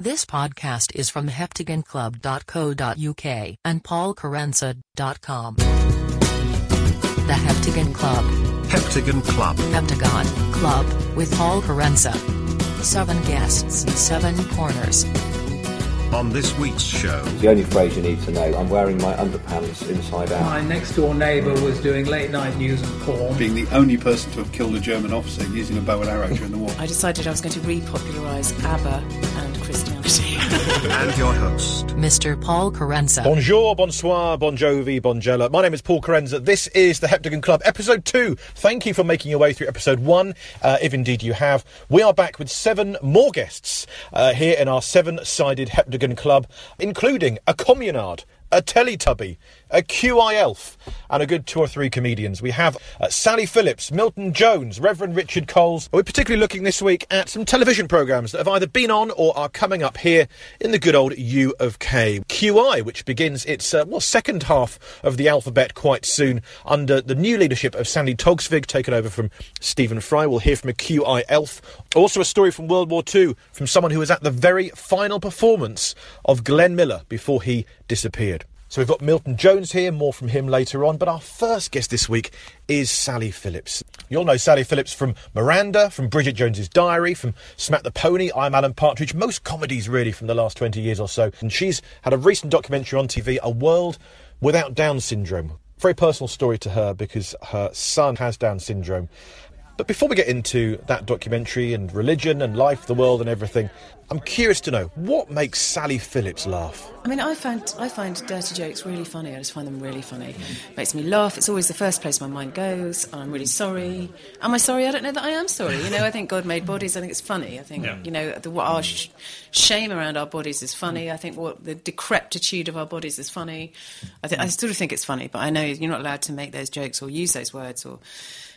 This podcast is from HeptagonClub.co.uk and PaulKerensa.com. The Heptagon Club. Heptagon Club. Heptagon Club with Paul Kerensa. 7 guests, 7 corners. On this week's show... The only phrase you need to know, I'm wearing my underpants inside out. My next-door neighbour was doing late-night news and porn. Being the only person to have killed a German officer using a bow and arrow during the war. I decided I was going to repopularise ABBA and Christianity. And your host, Mr. Paul Kerensa. Bonjour, bonsoir, bon jovi, bonjella. My name is Paul Kerensa. This is the Heptagon Club, Episode 2. Thank you for making your way through Episode 1, if indeed you have. We are back with 7 more guests here in our 7-sided Heptagon Club, including a communard, a Teletubby, a QI elf, and a good 2 or 3 comedians. We have Sally Phillips, Milton Jones, Reverend Richard Coles. We're particularly looking this week at some television programmes that have either been on or are coming up here in the good old U of K. QI, which begins its second half of the alphabet quite soon under the new leadership of Sandi Toksvig, taken over from Stephen Fry. We'll hear from a QI elf. Also a story from World War II from someone who was at the very final performance of Glenn Miller before he disappeared. So we've got Milton Jones here, more from him later on, but our first guest this week is Sally Phillips. You'll know Sally Phillips from Miranda, from Bridget Jones's Diary, from Smack the Pony, I'm Alan Partridge, most comedies really from the last 20 years or so. And she's had a recent documentary on TV, A World Without Down Syndrome. Very personal story to her because her son has Down Syndrome. But before we get into that documentary and religion and life, the world and everything, I'm curious to know, what makes Sally Phillips laugh? I mean, I find dirty jokes really funny. I just find them really funny. It makes me laugh. It's always the first place my mind goes. I'm really sorry. Am I sorry? I don't know that I am sorry. You know, I think God made bodies. I think it's funny. I think, you know, our shame around our bodies is funny. I think what the decrepitude of our bodies is funny. I sort of think it's funny, but I know you're not allowed to make those jokes or use those words or...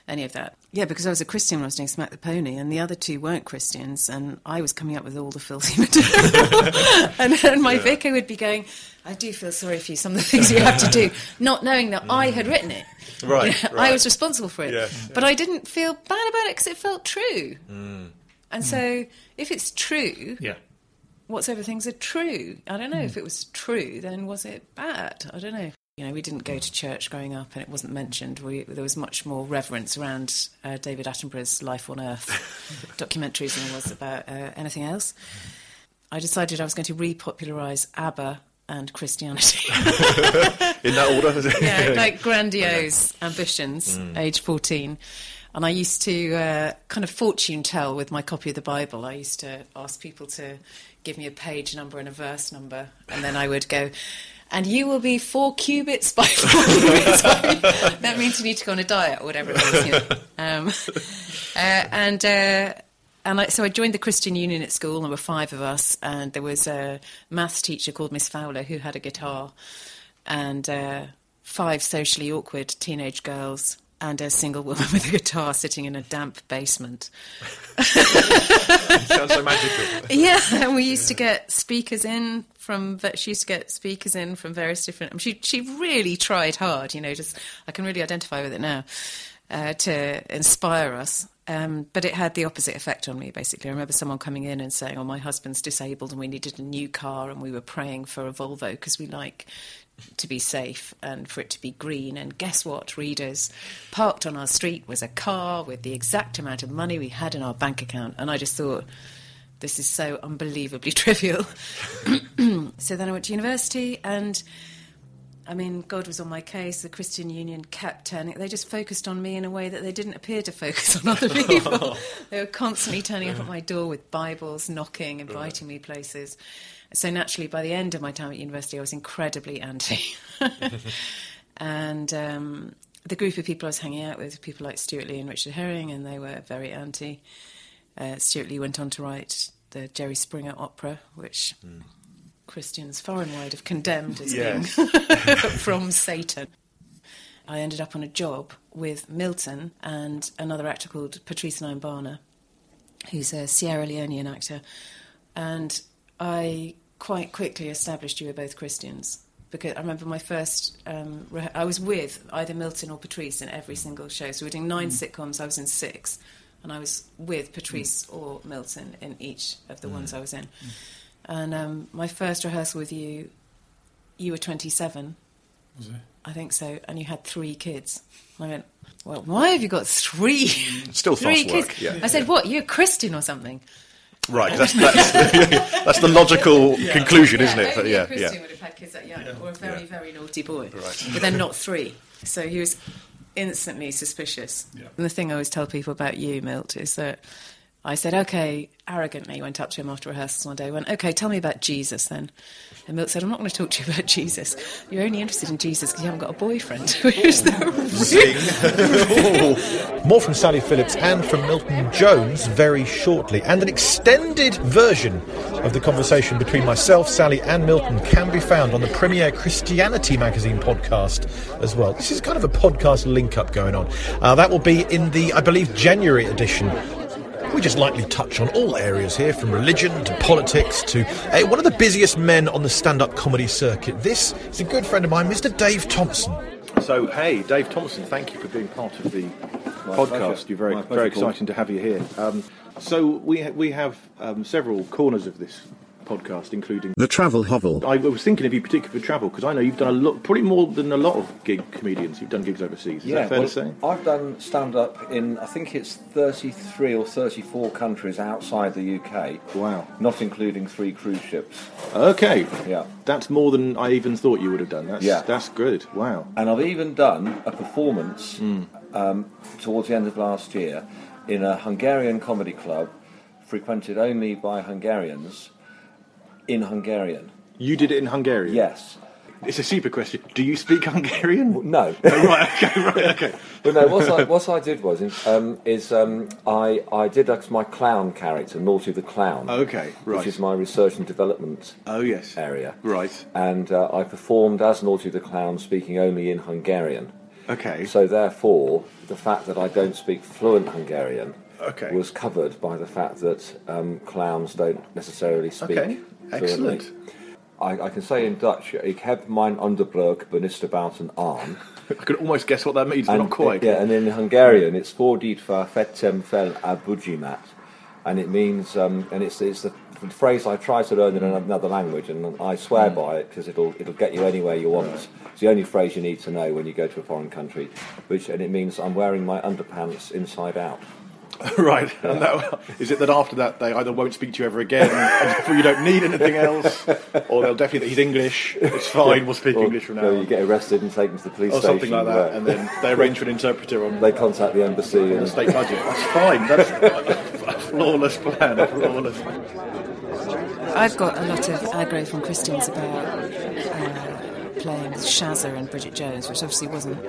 any of that. Yeah, because I was a Christian when I was doing Smack the Pony, and the other two weren't Christians, and I was coming up with all the filthy material. and my vicar would be going, I do feel sorry for you, some of the things you have to do, not knowing that I had written it. Right, you know, right. I was responsible for it. Yeah. But I didn't feel bad about it because it felt true. Mm. And so if it's true... yeah. Whatsoever things are true. I don't know if it was true, then was it bad? I don't know. You know, we didn't go to church growing up and it wasn't mentioned. There was much more reverence around David Attenborough's Life on Earth documentaries than there was about anything else. I decided I was going to repopularise ABBA and Christianity. In that order? Yeah, like grandiose ambitions, age 14. And I used to kind of fortune tell with my copy of the Bible. I used to ask people to give me a page number and a verse number, and then I would go, and you will be 4 cubits by 4 cubits. That means you need to go on a diet or whatever it was. You know. So I joined the Christian Union at school. There were 5 of us, and there was a maths teacher called Miss Fowler who had a guitar, and 5 socially awkward teenage girls. And a single woman with a guitar sitting in a damp basement. Sounds so magical. Yeah, and we used to get speakers in from... she used to get speakers in from various different... I mean, she really tried hard, you know, just... I can really identify with it now, to inspire us. But it had the opposite effect on me, basically. I remember someone coming in and saying, oh, my husband's disabled and we needed a new car and we were praying for a Volvo because we like... to be safe and for it to be green. And guess what, readers? Parked on our street was a car with the exact amount of money we had in our bank account. And I just thought, this is so unbelievably trivial. So then I went to university and, I mean, God was on my case. The Christian Union kept turning. They just focused on me in a way that they didn't appear to focus on other people. They were constantly turning up at my door with Bibles, knocking, inviting me places. So naturally, by the end of my time at university, I was incredibly anti. And the group of people I was hanging out with, people like Stuart Lee and Richard Herring, and they were very anti. Stuart Lee went on to write the Jerry Springer opera, which Christians far and wide have condemned as being from Satan. I ended up on a job with Milton and another actor called Patrice Nyambana, who's a Sierra Leonean actor, and I quite quickly established you were both Christians, because I remember my first... I was with either Milton or Patrice in every single show. So we were doing 9 sitcoms, I was in 6, and I was with Patrice or Milton in each of the ones I was in. And my first rehearsal with you, you were 27. Was I? I think so. And you had 3 kids. And I went, well, why have you got 3? Still fast work. Yeah. I said, what, you're a Christian or something? Right, that's that's the logical conclusion, isn't it? But, yeah, a Christian would have had kids that young, or a very, very naughty boy. Right. But then not 3. So he was instantly suspicious. Yeah. And the thing I always tell people about you, Milt, is that I said, okay, arrogantly went up to him after rehearsals one day, went, okay, tell me about Jesus then. And Milt said, I'm not going to talk to you about Jesus. You're only interested in Jesus because you haven't got a boyfriend. More from Sally Phillips and from Milton Jones very shortly. And an extended version of the conversation between myself, Sally and Milton can be found on the Premier Christianity Magazine podcast as well. This is kind of a podcast link-up going on. That will be in the, I believe, January edition. We just lightly touch on all areas here, from religion to politics to one of the busiest men on the stand-up comedy circuit. This is a good friend of mine, Mr. Dave Thompson. So, hey, Dave Thompson, thank you for being part of the podcast. You're very, very exciting to have you here. So we have several corners of this podcast, including the Travel Hovel. I was thinking of you particularly for travel, because I know you've done a lot, probably more than a lot of gig comedians. You've done gigs overseas. Is that fair to say? I've done stand-up in, I think it's 33 or 34 countries outside the UK. Wow. Not including 3 cruise ships. Okay. Yeah. That's more than I even thought you would have done. That's good. Wow. And I've even done a performance towards the end of last year in a Hungarian comedy club frequented only by Hungarians. In Hungarian. You did it in Hungarian? Yes. It's a super question. Do you speak Hungarian? No. Right, okay. But no, what I did was, I did my clown character, Naughty the Clown. Okay, right. Which is my research and development area. Right. And I performed as Naughty the Clown, speaking only in Hungarian. Okay. So therefore, the fact that I don't speak fluent Hungarian was covered by the fact that clowns don't necessarily speak. Okay. Excellent. I can say in Dutch, ik heb mijn onderbroek benisterbouwten arm. I could almost guess what that means, but not quite. Yeah, and in Hungarian, it's voor dit waar vetem fel a bujimat. And it means, and it's the phrase I try to learn in another language, and I swear by it because it'll get you anywhere you want. Right. It's the only phrase you need to know when you go to a foreign country, and it means I'm wearing my underpants inside out. Right, and is it that after that they either won't speak to you ever again, and you don't need anything else, or they'll definitely he's English, it's fine, we'll speak English from now on. You get arrested and taken to the police station. Or something like that, and then they arrange for an interpreter. They contact the embassy. On the state budget. That's fine, that's a flawless plan, I've got a lot of aggro from Christians about playing Shazza and Bridget Jones, which obviously wasn't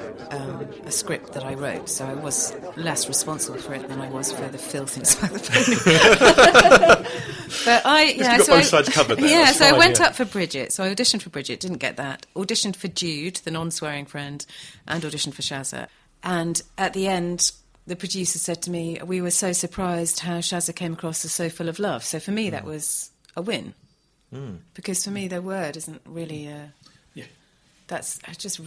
a script that I wrote, so I was less responsible for it than I was for the filth in Smack the Pony. But I went up for Bridget, so I auditioned for Bridget, didn't get that, auditioned for Jude, the non-swearing friend, and auditioned for Shazza. And at the end, the producer said to me, we were so surprised how Shazza came across as so full of love. So for me, that was a win, because for me, their word isn't really it's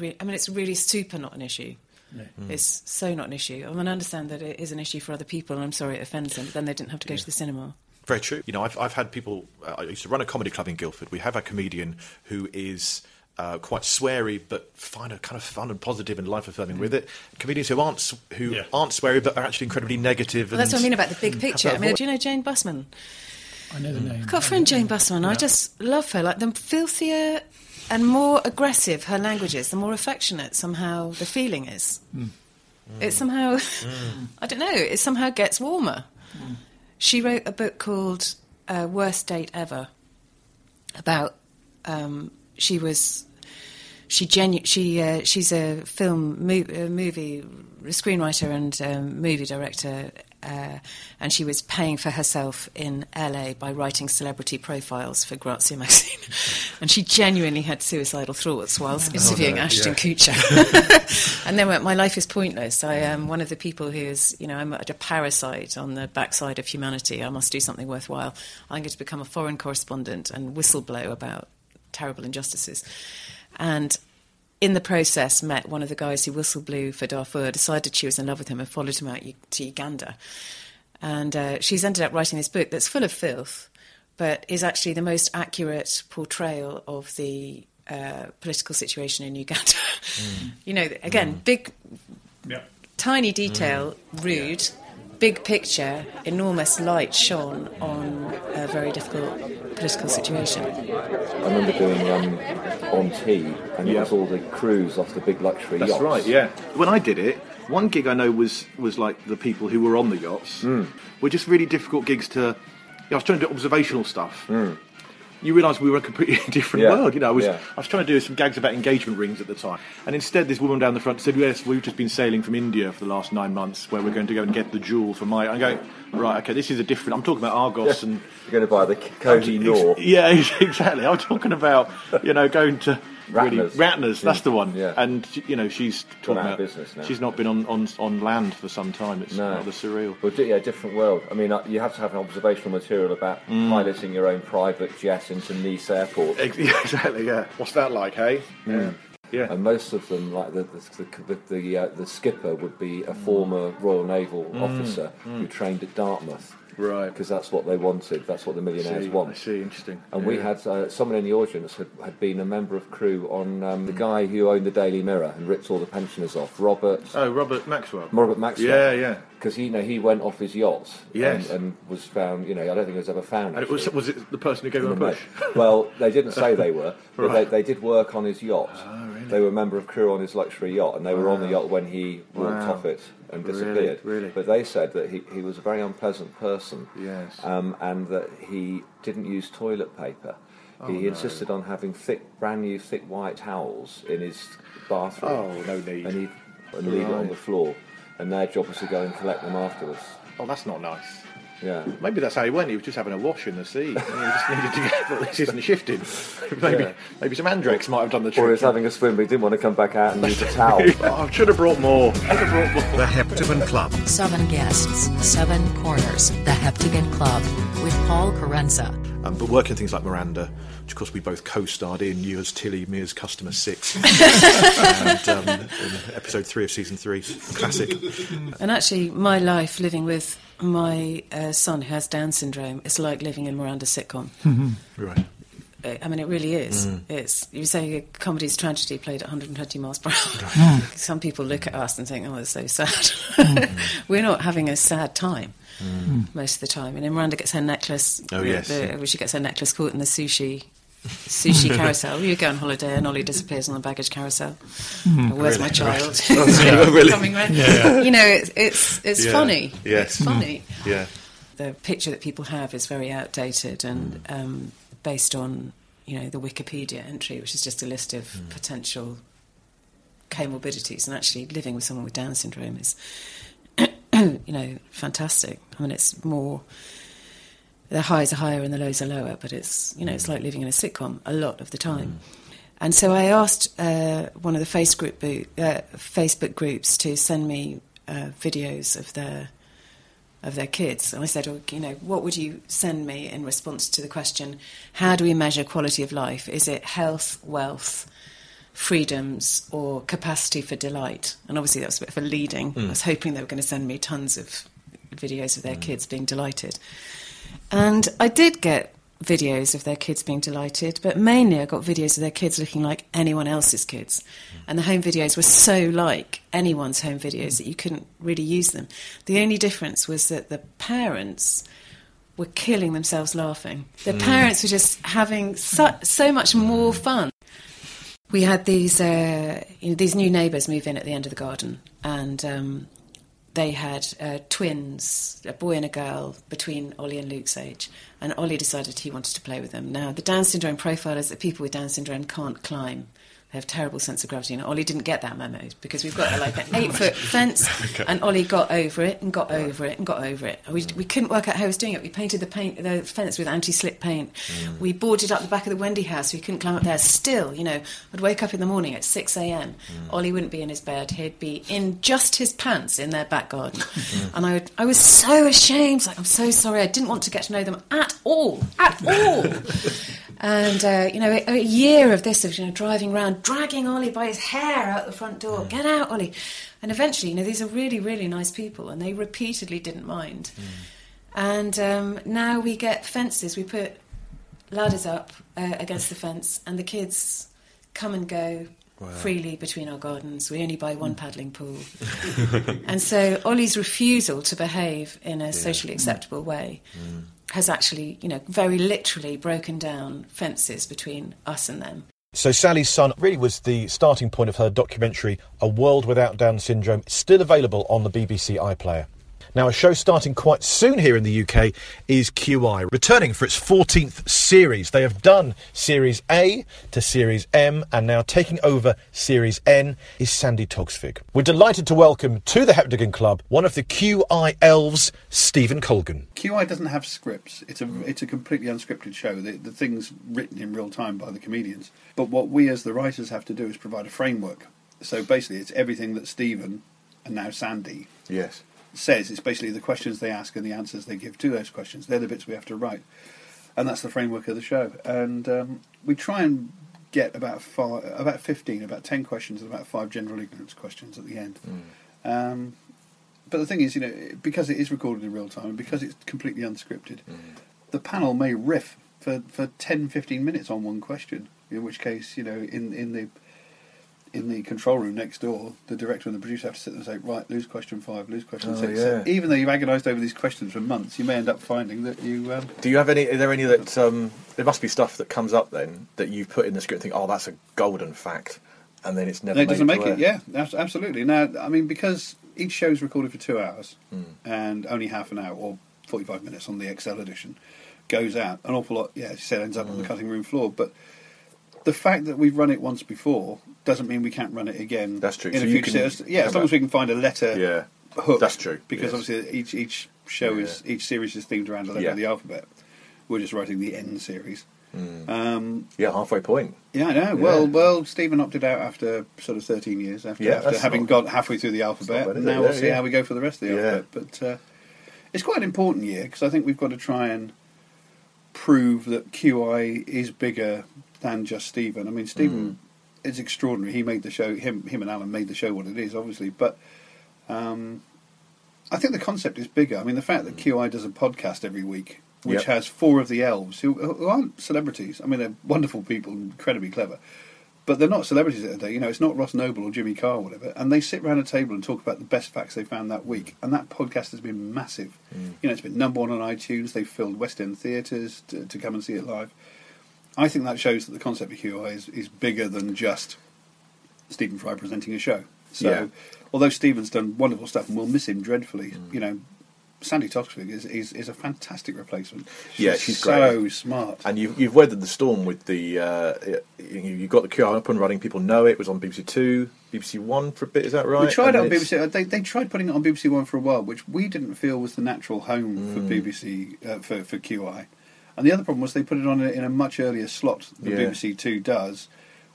really super not an issue. Yeah. Mm. It's so not an issue. I mean, I understand that it is an issue for other people, and I'm sorry it offends them, but then they didn't have to go to the cinema. Very true. You know, I've had people... I used to run a comedy club in Guildford. We have a comedian who is... quite sweary, but find a kind of fun and positive and life-affirming with it. Comedians who aren't sweary, but are actually incredibly negative. Well, that's what I mean about the big picture. I mean, do you know Jane Bussman? I know the name. I've got a friend, Jane Bussman. Yeah. I just love her. Like, the filthier and more aggressive her language is, the more affectionate somehow the feeling is. Mm. It somehow, I don't know, it somehow gets warmer. Mm. She wrote a book called Worst Date Ever about... she's a movie screenwriter and movie director, and she was paying for herself in LA by writing celebrity profiles for Grazia magazine, and she genuinely had suicidal thoughts whilst interviewing Ashton Kutcher, and then went, my life is pointless. I am one of the people who is, you know, I'm a parasite on the backside of humanity. I must do something worthwhile. I'm going to become a foreign correspondent and whistleblow about terrible injustices, and in the process met one of the guys who whistleblew for Darfur, decided she was in love with him and followed him out to Uganda, and she's ended up writing this book that's full of filth but is actually the most accurate portrayal of the political situation in Uganda. Mm. You know, again, big, tiny detail, rude, big picture, enormous light shone on a very difficult political situation. I remember doing On Tea, and you have all the crews off the big luxury yachts. That's right, yeah. When I did it, one gig I know was like the people who were on the yachts were just really difficult gigs to... I was trying to do observational stuff. Mm. You realise we were a completely different world. You know, I was trying to do some gags about engagement rings at the time. And instead this woman down the front said, yes, we've just been sailing from India for the last 9 months where we're going to go and get the jewel for my... I'm going, right, OK, this is a different... I'm talking about Argos and... You're going to buy the Cody Nor. Yeah, exactly. I'm talking about, you know, going to... Ratner's, that's the one. Yeah. And, you know, she's talking out of business now. She's not been on land for some time. It's rather surreal. Well, yeah, different world. I mean, you have to have an observational material about piloting your own private jet into Nice Airport. Exactly, yeah. What's that like, hey? Mm. Yeah. And most of them, like the skipper, would be a former Royal Naval officer who trained at Dartmouth. Right. Because that's what they wanted. That's what the millionaires want. I see, interesting. And we had someone in the audience had been a member of crew on the guy who owned the Daily Mirror and ripped all the pensioners off, Robert... Oh, Robert Maxwell. Robert Maxwell. Yeah, yeah. Because he went off his yacht and was found, I don't think he was ever found. And it was it the person who gave him a push? Well, they didn't say they were, but they did work on his yacht. Oh, really? They were a member of crew on his luxury yacht, and they were on the yacht when he walked off it and disappeared. Really? But they said that he was a very unpleasant person, and that he didn't use toilet paper. He insisted on having brand new thick white towels in his bathroom. Oh, no need. And he'd leave it on the floor. And their job was to go and collect them afterwards. Oh, that's not nice. Yeah. Maybe that's how he went. He was just having a wash in the sea. He just needed to get that this isn't shifted. Maybe some Andrex might have done the trick. Or he was having a swim, but he didn't want to come back out and use a towel. I should have brought more. The Heptagon Club. 7 guests, 7 corners. The Heptagon Club with Paul Kerensa. But working things like Miranda, which of course we both co-starred in, you as Tilly, me as Customer 6. And in episode 3 of season 3, classic. And actually, my life living with my son who has Down syndrome is like living in Miranda's sitcom. Mm-hmm. Right. I mean, it really is. Mm. It's, you were saying a comedy's tragedy played at 120 miles per hour. Mm. Some people look at us and think, oh, it's so sad. Mm. We're not having a sad time. Mm. Most of the time, and Miranda gets her necklace. Oh yes, she gets her necklace caught in the sushi carousel. You go on holiday, and Ollie disappears on the baggage carousel. Mm. Oh, where's my child? Really? Coming round. Yeah. You know, it's funny. Yes, it's funny. Mm. Yeah, the picture that people have is very outdated and based on the Wikipedia entry, which is just a list of potential comorbidities. And actually, living with someone with Down syndrome is. Fantastic. I mean, it's more... The highs are higher and the lows are lower, but it's, it's like living in a sitcom a lot of the time. Mm. And so I asked one of the Facebook groups to send me videos of their kids. And I said, what would you send me in response to the question, how do we measure quality of life? Is it health, wealth... freedoms or capacity for delight? And obviously that was a bit of a leading. I was hoping they were going to send me tons of videos of their kids being delighted, and I did get videos of their kids being delighted, but mainly I got videos of their kids looking like anyone else's kids, and the home videos were so like anyone's home videos that you couldn't really use them. The only difference was that the parents were killing themselves laughing. The parents were just having so much more fun. We had these new neighbours move in at the end of the garden, and they had twins, a boy and a girl, between Ollie and Luke's age, and Ollie decided he wanted to play with them. Now, the Down syndrome profile is that people with Down syndrome can't climb. They have terrible sense of gravity, and Ollie didn't get that memo because we've got like an 8-foot fence, and Ollie got over it and got over it and got over it. We couldn't work out how he was doing it. We painted the fence with anti-slip paint. Mm. We boarded up the back of the Wendy house so he couldn't climb up there. Still, I'd wake up in the morning at 6 a.m. Ollie wouldn't be in his bed. He'd be in just his pants in their back garden. And I was so ashamed. Like, I'm so sorry. I didn't want to get to know them at all. At all. And, a year of this, driving around, dragging Ollie by his hair out the front door. Mm. Get out, Ollie. And eventually, these are really, really nice people, and they repeatedly didn't mind. Mm. And now we get fences. We put ladders up against the fence, and the kids come and go freely between our gardens. We only buy one paddling pool. And so Ollie's refusal to behave in a socially acceptable way has actually, you know, very literally broken down fences between us and them. So Sally's son really was the starting point of her documentary, A World Without Down Syndrome, still available on the BBC iPlayer. Now, a show starting quite soon here in the UK is QI, returning for its 14th series. They have done Series A to Series M, and now taking over Series N is Sandi Toksvig. We're delighted to welcome to the Heptagon Club one of the QI elves, Stephen Colgan. QI doesn't have scripts. It's a completely unscripted show. The thing's written in real time by the comedians. But what we as the writers have to do is provide a framework. So basically it's everything that Stephen, and now Sandi, says. It's basically the questions they ask and the answers they give to those questions. They're the bits we have to write, and that's the framework of the show. And we try and get about 10 questions and about 5 general ignorance questions at the end. But the thing is, you know, because it is recorded in real time and because it's completely unscripted, the panel may riff for 10-15 minutes on one question, in which case, you know, in the control room next door, the director and the producer have to sit there and say, right, lose question 5, lose question 6. Yeah. So even though you've agonised over these questions for months, you may end up finding that you... Do you have any... Are there any that... there must be stuff that comes up then that you've put in the script and think, oh, that's a golden fact, and then it's never made it. Doesn't make it, absolutely. Now, I mean, because each show's recorded for 2 hours and only half an hour or 45 minutes on the XL edition goes out, an awful lot, as you said, ends up on the cutting room floor, but... The fact that we've run it once before doesn't mean we can't run it again. That's true. In so a future series, as long as we can find a letter hook. That's true. Because obviously each show is each series is themed around a letter of the alphabet. We're just writing the N series. Halfway point. Yeah, I know. Yeah. Well, Stephen opted out after sort of 13 years after having got halfway through the alphabet. Now we'll see how we go for the rest of the alphabet. But it's quite an important year because I think we've got to try and prove that QI is bigger than just Stephen. I mean, Stephen is extraordinary. He made the show. Him and Alan made the show what it is, obviously. But I think the concept is bigger. I mean, the fact that QI does a podcast every week, which has 4 of the elves who aren't celebrities. I mean, they're wonderful people, incredibly clever, but they're not celebrities at the day. You know, it's not Ross Noble or Jimmy Carr or whatever. And they sit around a table and talk about the best facts they found that week. And that podcast has been massive. You know, it's been number 1 on iTunes. They've filled West End theatres to come and see it live. I think that shows that the concept of QI is bigger than just Stephen Fry presenting a show. So, although Stephen's done wonderful stuff and we'll miss him dreadfully, you know, Sandi Toksvig is a fantastic replacement. She's so great. Smart. And you've weathered the storm with the... you got the QI up and running, people know it was on BBC Two, BBC One for a bit, is that right? We tried it on BBC... They tried putting it on BBC One for a while, which we didn't feel was the natural home for BBC... for QI. And the other problem was they put it on in a much earlier slot than BBC Two does,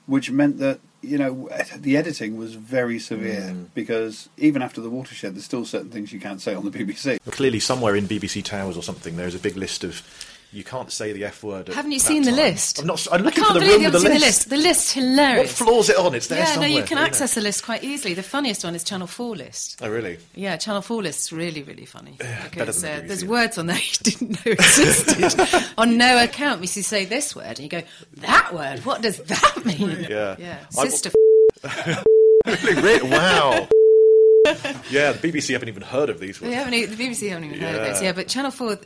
which meant that, you know, the editing was very severe because even after the watershed, there's still certain things you can't say on the BBC. Clearly, somewhere in BBC Towers or something, there's a big list of you can't say the F word. Haven't you seen the list? I'm looking for the room with the list. The list's hilarious. What floor's it on? It's there somewhere. Yeah, no, you can access the list quite easily. The funniest one is Channel 4 list. Oh, really? Yeah, Channel 4 list's really, really funny. Because there's words on there you didn't know existed. On no account, we see say this word, and you go, that word? What does that mean? Yeah. Sister f***. Really? Wow. Yeah, the BBC haven't even heard of these ones. The BBC haven't even heard of this, but Channel 4,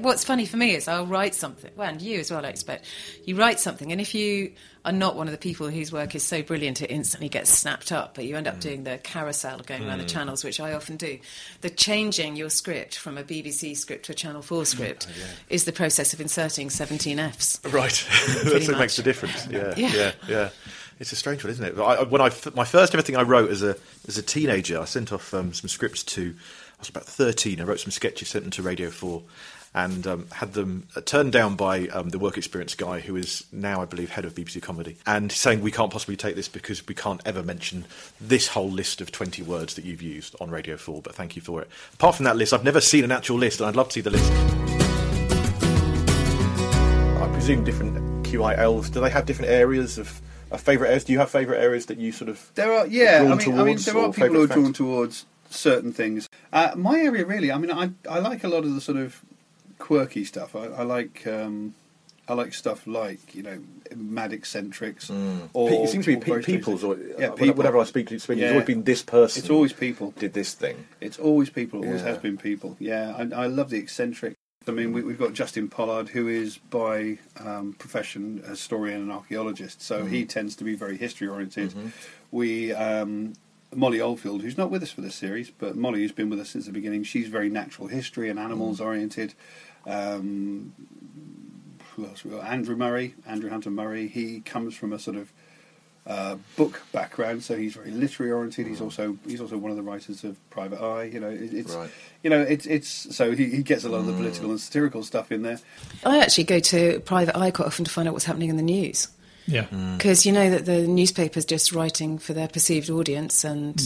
what's funny for me is I'll write something, well, and you as well, I expect, you write something, and if you are not one of the people whose work is so brilliant it instantly gets snapped up, but you end up doing the carousel going around the channels, which I often do, the changing your script from a BBC script to a Channel 4 script is the process of inserting 17 Fs. Right, that's what makes the difference, yeah. It's a strange one, isn't it? My first ever thing I wrote as a teenager, I sent off some scripts to... I was about 13. I wrote some sketches, sent them to Radio 4, and had them turned down by the work experience guy, who is now, I believe, head of BBC Comedy, and saying, we can't possibly take this because we can't ever mention this whole list of 20 words that you've used on Radio 4, but thank you for it. Apart from that list, I've never seen an actual list, and I'd love to see the list. I presume different QI elves, do they have different areas of... favourite areas? Do you have favourite areas that you sort of there are people who are drawn towards certain things. My area really, I like a lot of the sort of quirky stuff. I like I like stuff like, you know, mad eccentrics. Mm. Or it seems to be people's. Or, yeah, people. Whenever I speak, it's always been this person. It's always people. Did this thing. It's always people. Always has been people. Yeah, I love the eccentric. I mean, we've got Justin Pollard, who is by profession a historian and archaeologist, so he tends to be very history-oriented. Mm-hmm. We Molly Oldfield, who's not with us for this series, but Molly has been with us since the beginning. She's very natural history and animals-oriented. Who else? Andrew Hunter Murray. He comes from a sort of book background, so he's very literary oriented. He's also one of the writers of Private Eye. You know, so he gets a lot of the political and satirical stuff in there. I actually go to Private Eye quite often to find out what's happening in the news. Yeah, because you know that the newspaper's just writing for their perceived audience, and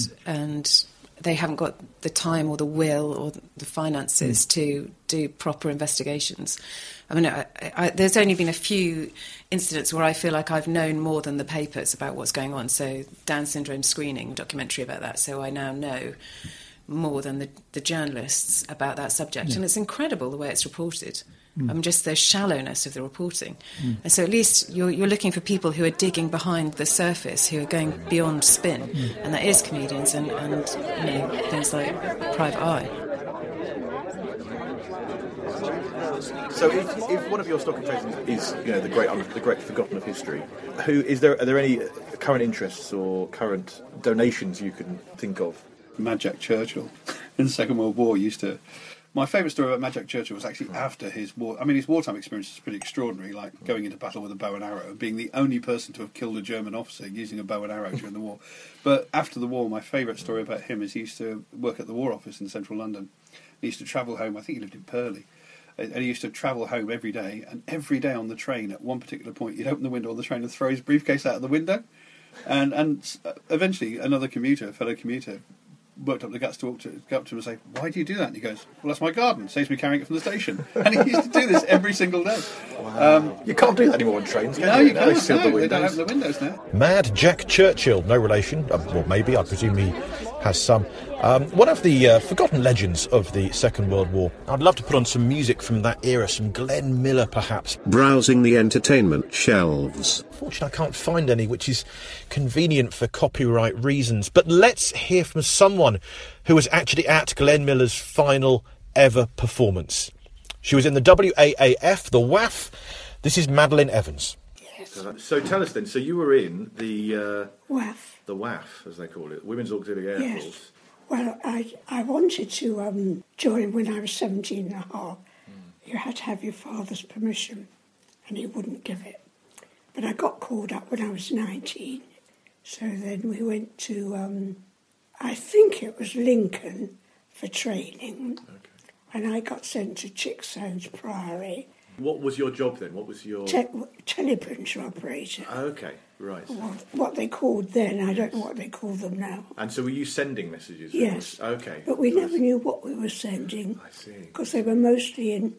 they haven't got the time or the will or the finances to do proper investigations. I mean, there's only been a few incidents where I feel like I've known more than the papers about what's going on. So Down Syndrome Screening, documentary about that. So I now know more than the journalists about that subject. Yeah. And it's incredible the way it's reported. I mean, just the shallowness of the reporting. And so at least you're looking for people who are digging behind the surface, who are going beyond spin. And that is comedians and you know, things like Private Eye. So, if one of your stock impressions is, you know, the great forgotten of history, are there any current interests or current donations you can think of? Mad Jack Churchill in the Second World War used to. My favourite story about Mad Jack Churchill was actually after his war. I mean, his wartime experience is pretty extraordinary, like going into battle with a bow and arrow and being the only person to have killed a German officer using a bow and arrow during the war. But after the war, my favourite story about him is he used to work at the War Office in central London. He used to travel home. I think he lived in Purley. And he used to travel home every day, and every day on the train, at one particular point, he'd open the window on the train and throw his briefcase out of the window. And eventually, a fellow commuter, worked up the guts to go up to him and say, "Why do you do that?" And he goes, "Well, that's my garden. Saves me carrying it from the station." And he used to do this every single day. Wow. You can't do that anymore on trains, can you? No, you can't. They don't open the windows now. Mad Jack Churchill, no relation. Well, maybe. I presume he has some. One of the forgotten legends of the Second World War. I'd love to put on some music from that era, some Glenn Miller perhaps. Browsing the entertainment shelves. Unfortunately, I can't find any, which is convenient for copyright reasons. But let's hear from someone who was actually at Glenn Miller's final ever performance. She was in the WAAF, the WAAF. This is Madeleine Evans. So tell us then, so you were in the WAAF. The WAAF, as they call it, Women's Auxiliary Air Force. Yes. Well, I wanted to join when I was 17 and a half. You had to have your father's permission, and he wouldn't give it. But I got called up when I was 19. So then we went to, I think it was Lincoln for training. Okay. And I got sent to Chicksands Priory. What was your job then? What was your... Teleprinter operator. Okay, right. What they called then, I don't know what they call them now. And so were you sending messages? Yes. Okay. But we never knew what we were sending. I see. Because they were mostly in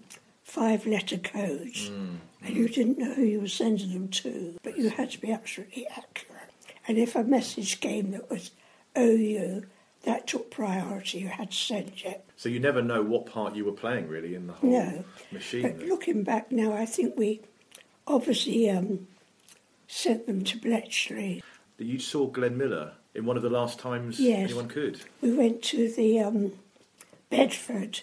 5-letter codes. And you didn't know who you were sending them to. But you had to be absolutely accurate. And if a message came that was OU... that took priority, you had to send it. So you never know what part you were playing, really, in the whole machine. But looking back now, I think we obviously sent them to Bletchley. You saw Glenn Miller in one of the last times anyone could? We went to the Bedford,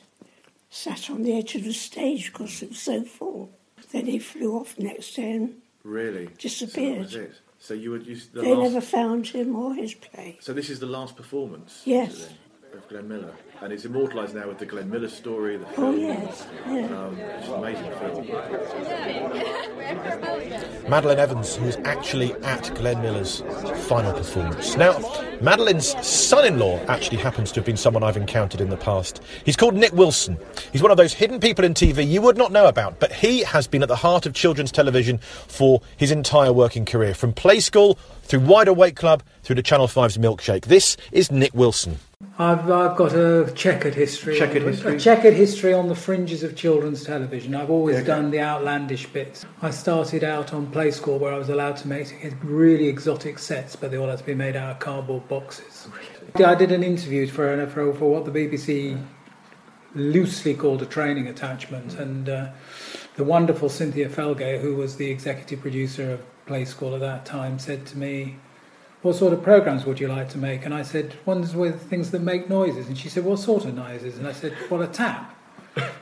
sat on the edge of the stage because it was so full. Then he flew off next day and really? Disappeared. So that was it. So they never found him or his play. So this is the last performance, yes, of Glenn Miller, and it's immortalised now with the Glenn Miller story, the film. Oh yes, it's an amazing film. Madeleine Evans, who's actually at Glenn Miller's final performance. Now, Madeleine's son-in-law actually happens to have been someone I've encountered in the past. He's called Nick Wilson. He's one of those hidden people in TV you would not know about, but he has been at the heart of children's television for his entire working career, from Playschool through Wide Awake Club through to Channel 5's Milkshake. This is Nick Wilson. I've got a checkered history. A checkered history on the fringes of children's television. I've always done the outlandish bits. I started out on Playschool where I was allowed to make really exotic sets, but they all had to be made out of cardboard boxes. Really? I did an interview for what the BBC loosely called a training attachment, and the wonderful Cynthia Felgo, who was the executive producer of Playschool at that time, said to me, "What sort of programs would you like to make?" And I said, "Ones with things that make noises." And she said, "What sort of noises?" And I said, "Well, a tap."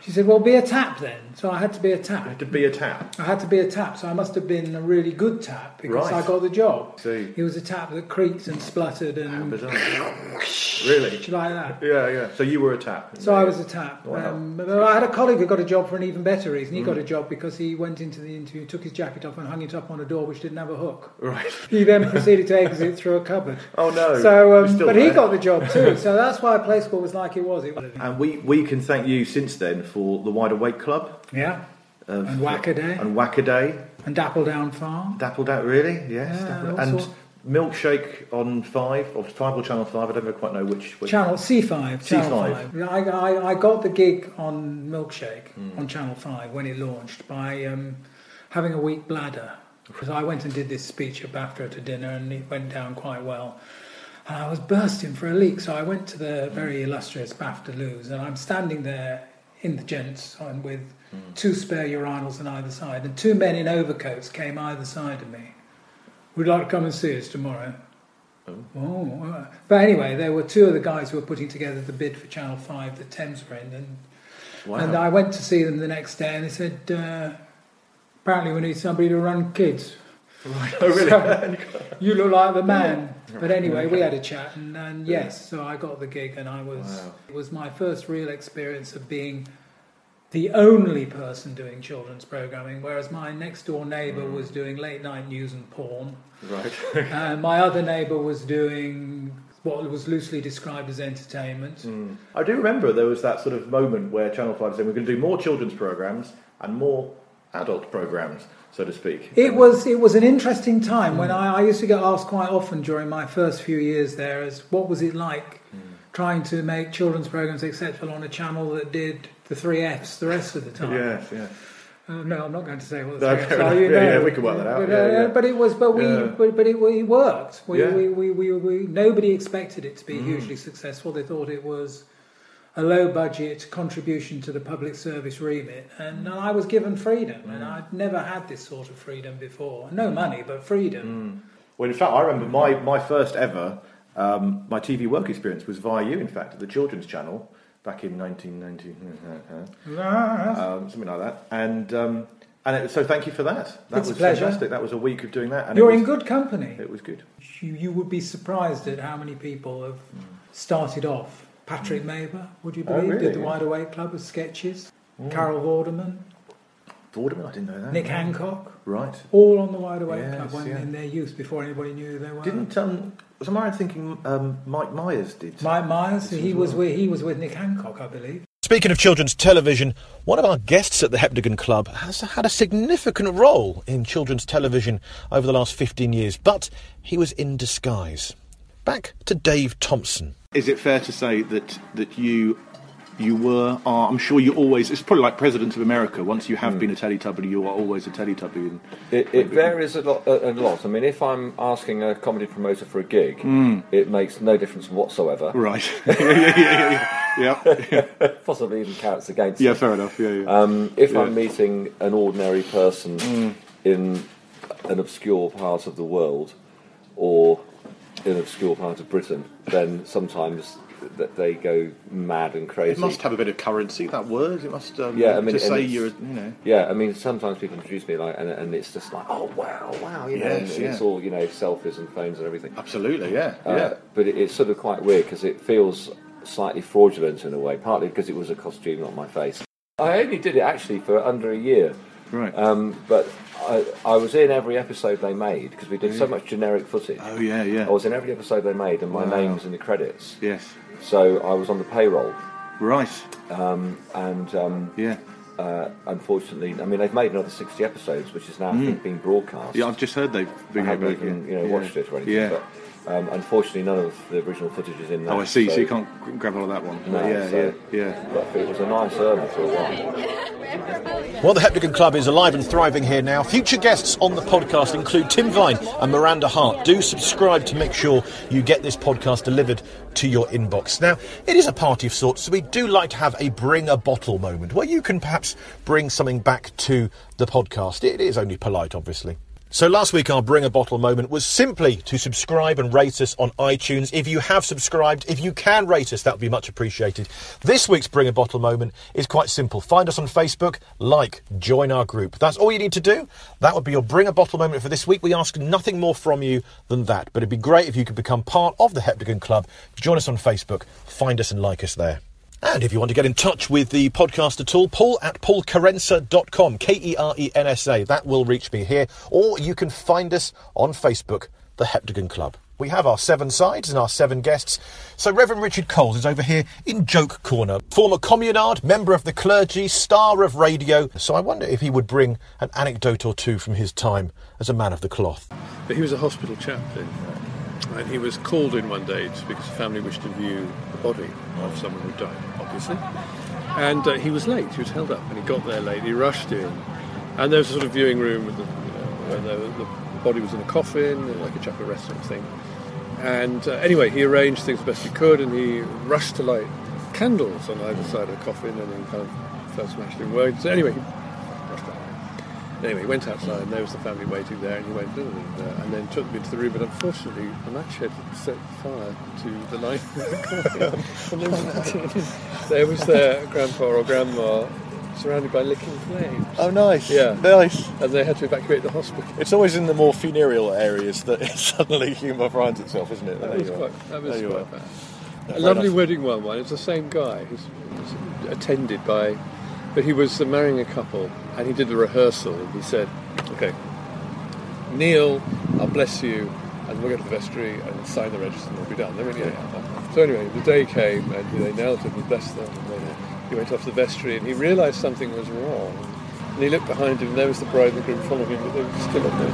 She said, "Well, be a tap then." So I had to be a tap. You had to be a tap. I had to be a tap. So I must have been a really good tap, because I got the job. See. It was a tap that creaked and spluttered and really like that. Yeah, yeah. So you were a tap. So I was a tap. Wow. I had a colleague who got a job for an even better reason. He got a job because he went into the interview, took his jacket off, and hung it up on a door which didn't have a hook. Right. He then proceeded to exit through a cupboard. Oh no. So, but there. He got the job too. So that's why Playschool was like it was. And we can thank you since then for the Wide Awake Club, and Whackaday, and Dappledown Farm. Dappledown, really? Yes. Yeah, and Milkshake on 5 or 5 or Channel 5, I don't quite know which. Channel C5. C5. I got the gig on Milkshake on Channel 5 when it launched by having a weak bladder, because I went and did this speech at BAFTA at a dinner and it went down quite well. And I was bursting for a leak, so I went to the very illustrious BAFTA Loos, and I'm standing there in the gents and with two spare urinals on either side, and two men in overcoats came either side of me. "We'd like to come and see us tomorrow." Oh. But anyway, there were two of the guys who were putting together the bid for Channel 5 that Thames were in, and I went to see them the next day, and they said, "Apparently we need somebody to run kids." Right. Oh, really? So, you look like the man. But anyway, we had a chat, and yes, so I got the gig, and I was. Wow. It was my first real experience of being the only person doing children's programming, whereas my next door neighbour was doing late night news and porn. Right. And my other neighbour was doing what was loosely described as entertainment. I do remember there was that sort of moment where Channel 5 said, "We're going to do more children's programmes and more adult programmes," so to speak. It was an interesting time when I used to get asked quite often during my first few years there as what was it like trying to make children's programmes acceptable on a channel that did the 3 Fs the rest of the time. Yes. No, I'm not going to say what the 3 Fs are. Yeah, we can work that out. But it worked. Nobody expected it to be hugely successful. They thought it was a low-budget contribution to the public service remit, and I was given freedom, and I'd never had this sort of freedom before. No money, but freedom. Well, in fact, I remember my first ever, my TV work experience was via you, in fact, at the Children's Channel, back in 1990, something like that, so thank you for that. That was a pleasure. Fantastic. That was a week of doing that. And you're in good company. It was good. You would be surprised at how many people have started off. Patrick Maber, would you believe, did the Wide Awake Club with sketches. Carol Vorderman. I didn't know that. Nick Hancock. Right. All on the Wide Awake Club in their youth, before anybody knew they were. Was I thinking Mike Myers did? Mike Myers, he was with Nick Hancock, I believe. Speaking of children's television, one of our guests at the Heptagon Club has had a significant role in children's television over the last 15 years, but he was in disguise. Back to Dave Thompson. Is it fair to say that you are, I'm sure you always, it's probably like Presidents of America, once you have been a Teletubby, you are always a Teletubby. And it varies a lot. I mean, if I'm asking a comedy promoter for a gig, it makes no difference whatsoever. Right. Yeah. Possibly even counts against it. Yeah, fair enough. Yeah. If I'm meeting an ordinary person in an obscure part of the world, or in an obscure part of Britain, then sometimes they go mad and crazy. It must have a bit of currency, that word. It must to say you're, you know. Yeah, I mean, sometimes people introduce me like, and it's just like, oh wow, you know, it's all, you know, selfies and phones and everything. Absolutely, yeah. But it's sort of quite weird because it feels slightly fraudulent in a way, partly because it was a costume, not my face. I only did it actually for under a year. Right. But I was in every episode they made because we did so much generic footage. Oh, yeah. I was in every episode they made, and my name was in the credits. Yes. So I was on the payroll. Right. Unfortunately, I mean, they've made another 60 episodes, which is now being broadcast. Yeah, I've just heard they've been watched it or anything. Yeah. But, Unfortunately, none of the original footage is in that. Oh, I see. So you can't grab hold of that one. No, yeah, so, yeah. But it was a nice sermon for a while. Well, the Heptagon Club is alive and thriving here now. Future guests on the podcast include Tim Vine and Miranda Hart. Do subscribe to make sure you get this podcast delivered to your inbox. Now, it is a party of sorts, so we do like to have a bring a bottle moment where you can perhaps bring something back to the podcast. It is only polite, obviously. So last week our Bring a Bottle moment was simply to subscribe and rate us on iTunes. If you have subscribed, if you can rate us, that would be much appreciated. This week's Bring a Bottle moment is quite simple. Find us on Facebook, like, join our group. That's all you need to do. That would be your Bring a Bottle moment for this week. We ask nothing more from you than that. But it'd be great if you could become part of the Heptagon Club. Join us on Facebook, find us and like us there. And if you want to get in touch with the podcast at all, Paul at paulkerensa.com, K-E-R-E-N-S-A. That will reach me here. Or you can find us on Facebook, The Heptagon Club. We have our 7 sides and our 7 guests. So Reverend Richard Coles is over here in Joke Corner, former communard, member of the clergy, star of radio. So I wonder if he would bring an anecdote or two from his time as a man of the cloth. But he was a hospital chaplain. And he was called in one day because the family wished to view the body of someone who died, obviously. And he was late, he was held up, and he got there late, he rushed in. And there was a sort of viewing room with the, where the body was in a coffin, like a chapel restaurant thing. And anyway, he arranged things as best he could, and he rushed to light candles on either side of the coffin, and then kind of first smashed in words. So anyway, he rushed out. Anyway, he went outside and there was the family waiting there, and he went and then took them into the room, but unfortunately the match had set fire to the light of the coffin. There was their grandpa or grandma surrounded by licking flames. Oh, nice. Yeah. Nice. And they had to evacuate the hospital. It's always in the more funereal areas that it suddenly humour finds itself, isn't it? That was quite bad. No, a lovely wedding one. It's the same guy who's attended by... But he was marrying a couple, and he did the rehearsal, and he said, OK, kneel, I'll bless you, and we'll go to the vestry and sign the register, and we'll be done. So anyway, the day came, and they knelt and he blessed them, and then he went off to the vestry, and he realised something was wrong. And he looked behind him, and there was the bride and the groom following him, but they were still up there.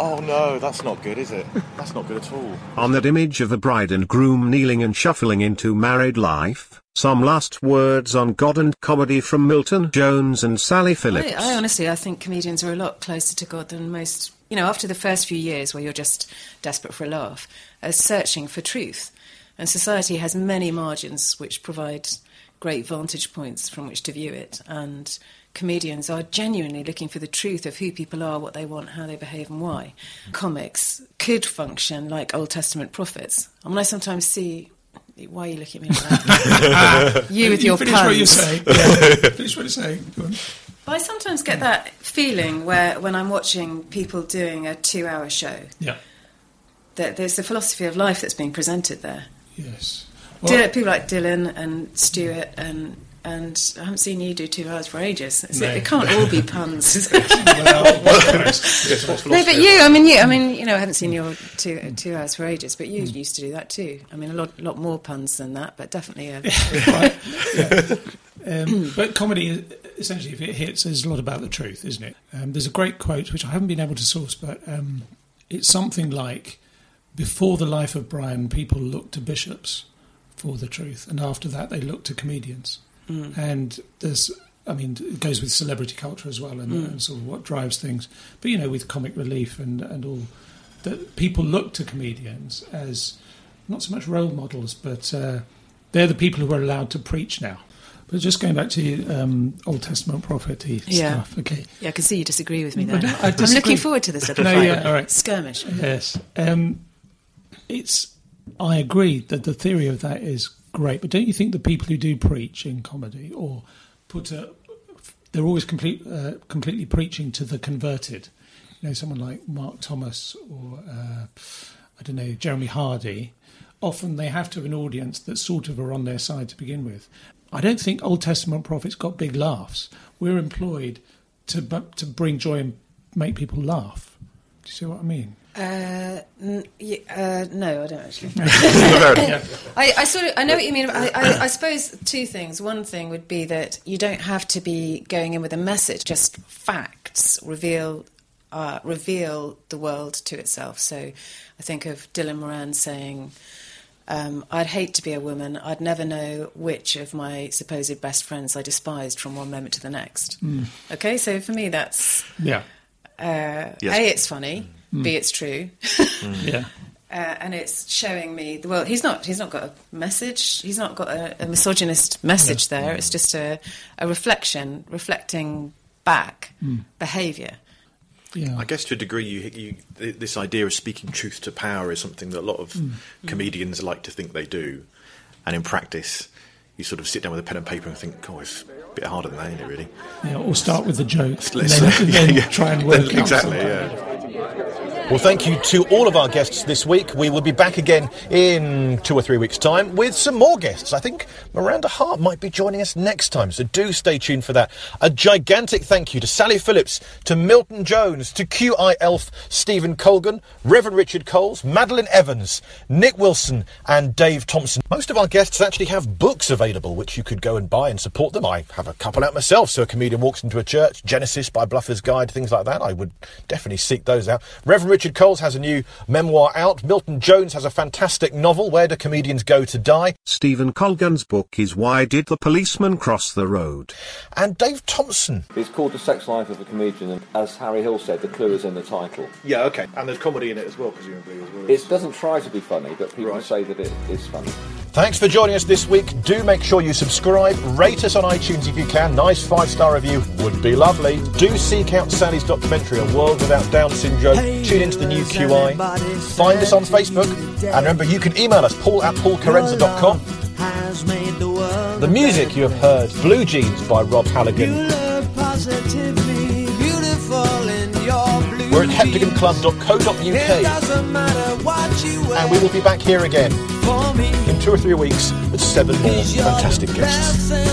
Oh no, that's not good, is it? That's not good at all. On that image of the bride and groom kneeling and shuffling into married life, some last words on God and comedy from Milton Jones and Sally Phillips. I honestly, I think comedians are a lot closer to God than most. You know, after the first few years where you're just desperate for a laugh, searching for truth. And society has many margins which provide great vantage points from which to view it. And comedians are genuinely looking for the truth of who people are, what they want, how they behave and why. Comics could function like Old Testament prophets. I mean, I sometimes see... Why are you looking at me like that? You with your puns. Finish what you're saying. Yeah. Finish what you're saying. Go on. But I sometimes get that feeling where, when I'm watching people doing a 2-hour show, that there's the philosophy of life that's being presented there. Yes. Well, people like Dylan and Stuart and I haven't seen you do 2 hours for ages. It can't all be puns. No, but I haven't seen your two hours for ages, but you used to do that too. I mean, a lot more puns than that, but definitely. But comedy, essentially, if it hits, is a lot about the truth, isn't it? There's a great quote, which I haven't been able to source, but it's something like, before the life of Brian, people looked to bishops for the truth, and after that they looked to comedians. Mm. And there's, I mean, it goes with celebrity culture as well, and sort of what drives things. But, you know, with comic relief and all, that people look to comedians as not so much role models, but they're the people who are allowed to preach now. But just going back to Old Testament prophecy stuff, okay. Yeah, I can see you disagree with me there. No, I'm looking forward to this little skirmish. Yes. I agree that the theory of that is great, but don't you think the people who do preach in comedy or they're always completely preaching to the converted? You know, someone like Mark Thomas or Jeremy Hardy. Often they have to have an audience that sort of are on their side to begin with. I don't think Old Testament prophets got big laughs. We're employed to bring joy and make people laugh. Do you see what I mean? No, I don't actually. I know what you mean. I suppose two things. One thing would be that you don't have to be going in with a message. Just facts reveal reveal the world to itself. So I think of Dylan Moran saying, I'd hate to be a woman. I'd never know which of my supposed best friends I despised from one moment to the next. Mm. Okay, so for me that's... Yeah. Yes. A, it's funny. Mm. B, it's true. Mm. Yeah. And it's showing me the world. He's not got a message. He's not got a misogynist message there. Mm. It's just a reflection, reflecting back behaviour. Yeah. I guess to a degree, you this idea of speaking truth to power is something that a lot of comedians like to think they do, and in practice, you sort of sit down with a pen and paper and think, "Oh, it's a bit harder than that, isn't it?" Really. Yeah. Or start with a joke, then try and work out. Exactly. Yeah. Well, thank you to all of our guests this week. We will be back again in 2 or 3 weeks' time with some more guests. I think Miranda Hart might be joining us next time, so do stay tuned for that. A gigantic thank you to Sally Phillips, to Milton Jones, to QI Elf, Stephen Colgan, Reverend Richard Coles, Madeleine Evans, Nick Wilson and Dave Thompson. Most of our guests actually have books available which you could go and buy and support them. I have a couple out myself, so A Comedian Walks Into a Church, Genesis by Bluffer's Guide, things like that. I would definitely seek those out. Reverend Richard Coles has a new memoir out. Milton Jones has a fantastic novel, Where Do Comedians Go to Die? Stephen Colgan's book is Why Did the Policeman Cross the Road? And Dave Thompson. It's called The Sex Life of a Comedian, and as Harry Hill said, the clue is in the title. Yeah, OK. And there's comedy in it as well, presumably. As well. It doesn't try to be funny, but people say that it is funny. Thanks for joining us this week. Do make sure you subscribe, rate us on iTunes if you can. Nice 5-star review would be lovely. Do seek out Sally's documentary, A World Without Down Syndrome. Hey, tune into the new QI. Find us on Facebook. And remember, you can email us, paul@paulkerensa.com. The music you have heard, Blue Jeans by Rob Halligan. We're at HeptagonClub.co.uk. And we will be back here again in 2 or 3 weeks with 7 more fantastic guests.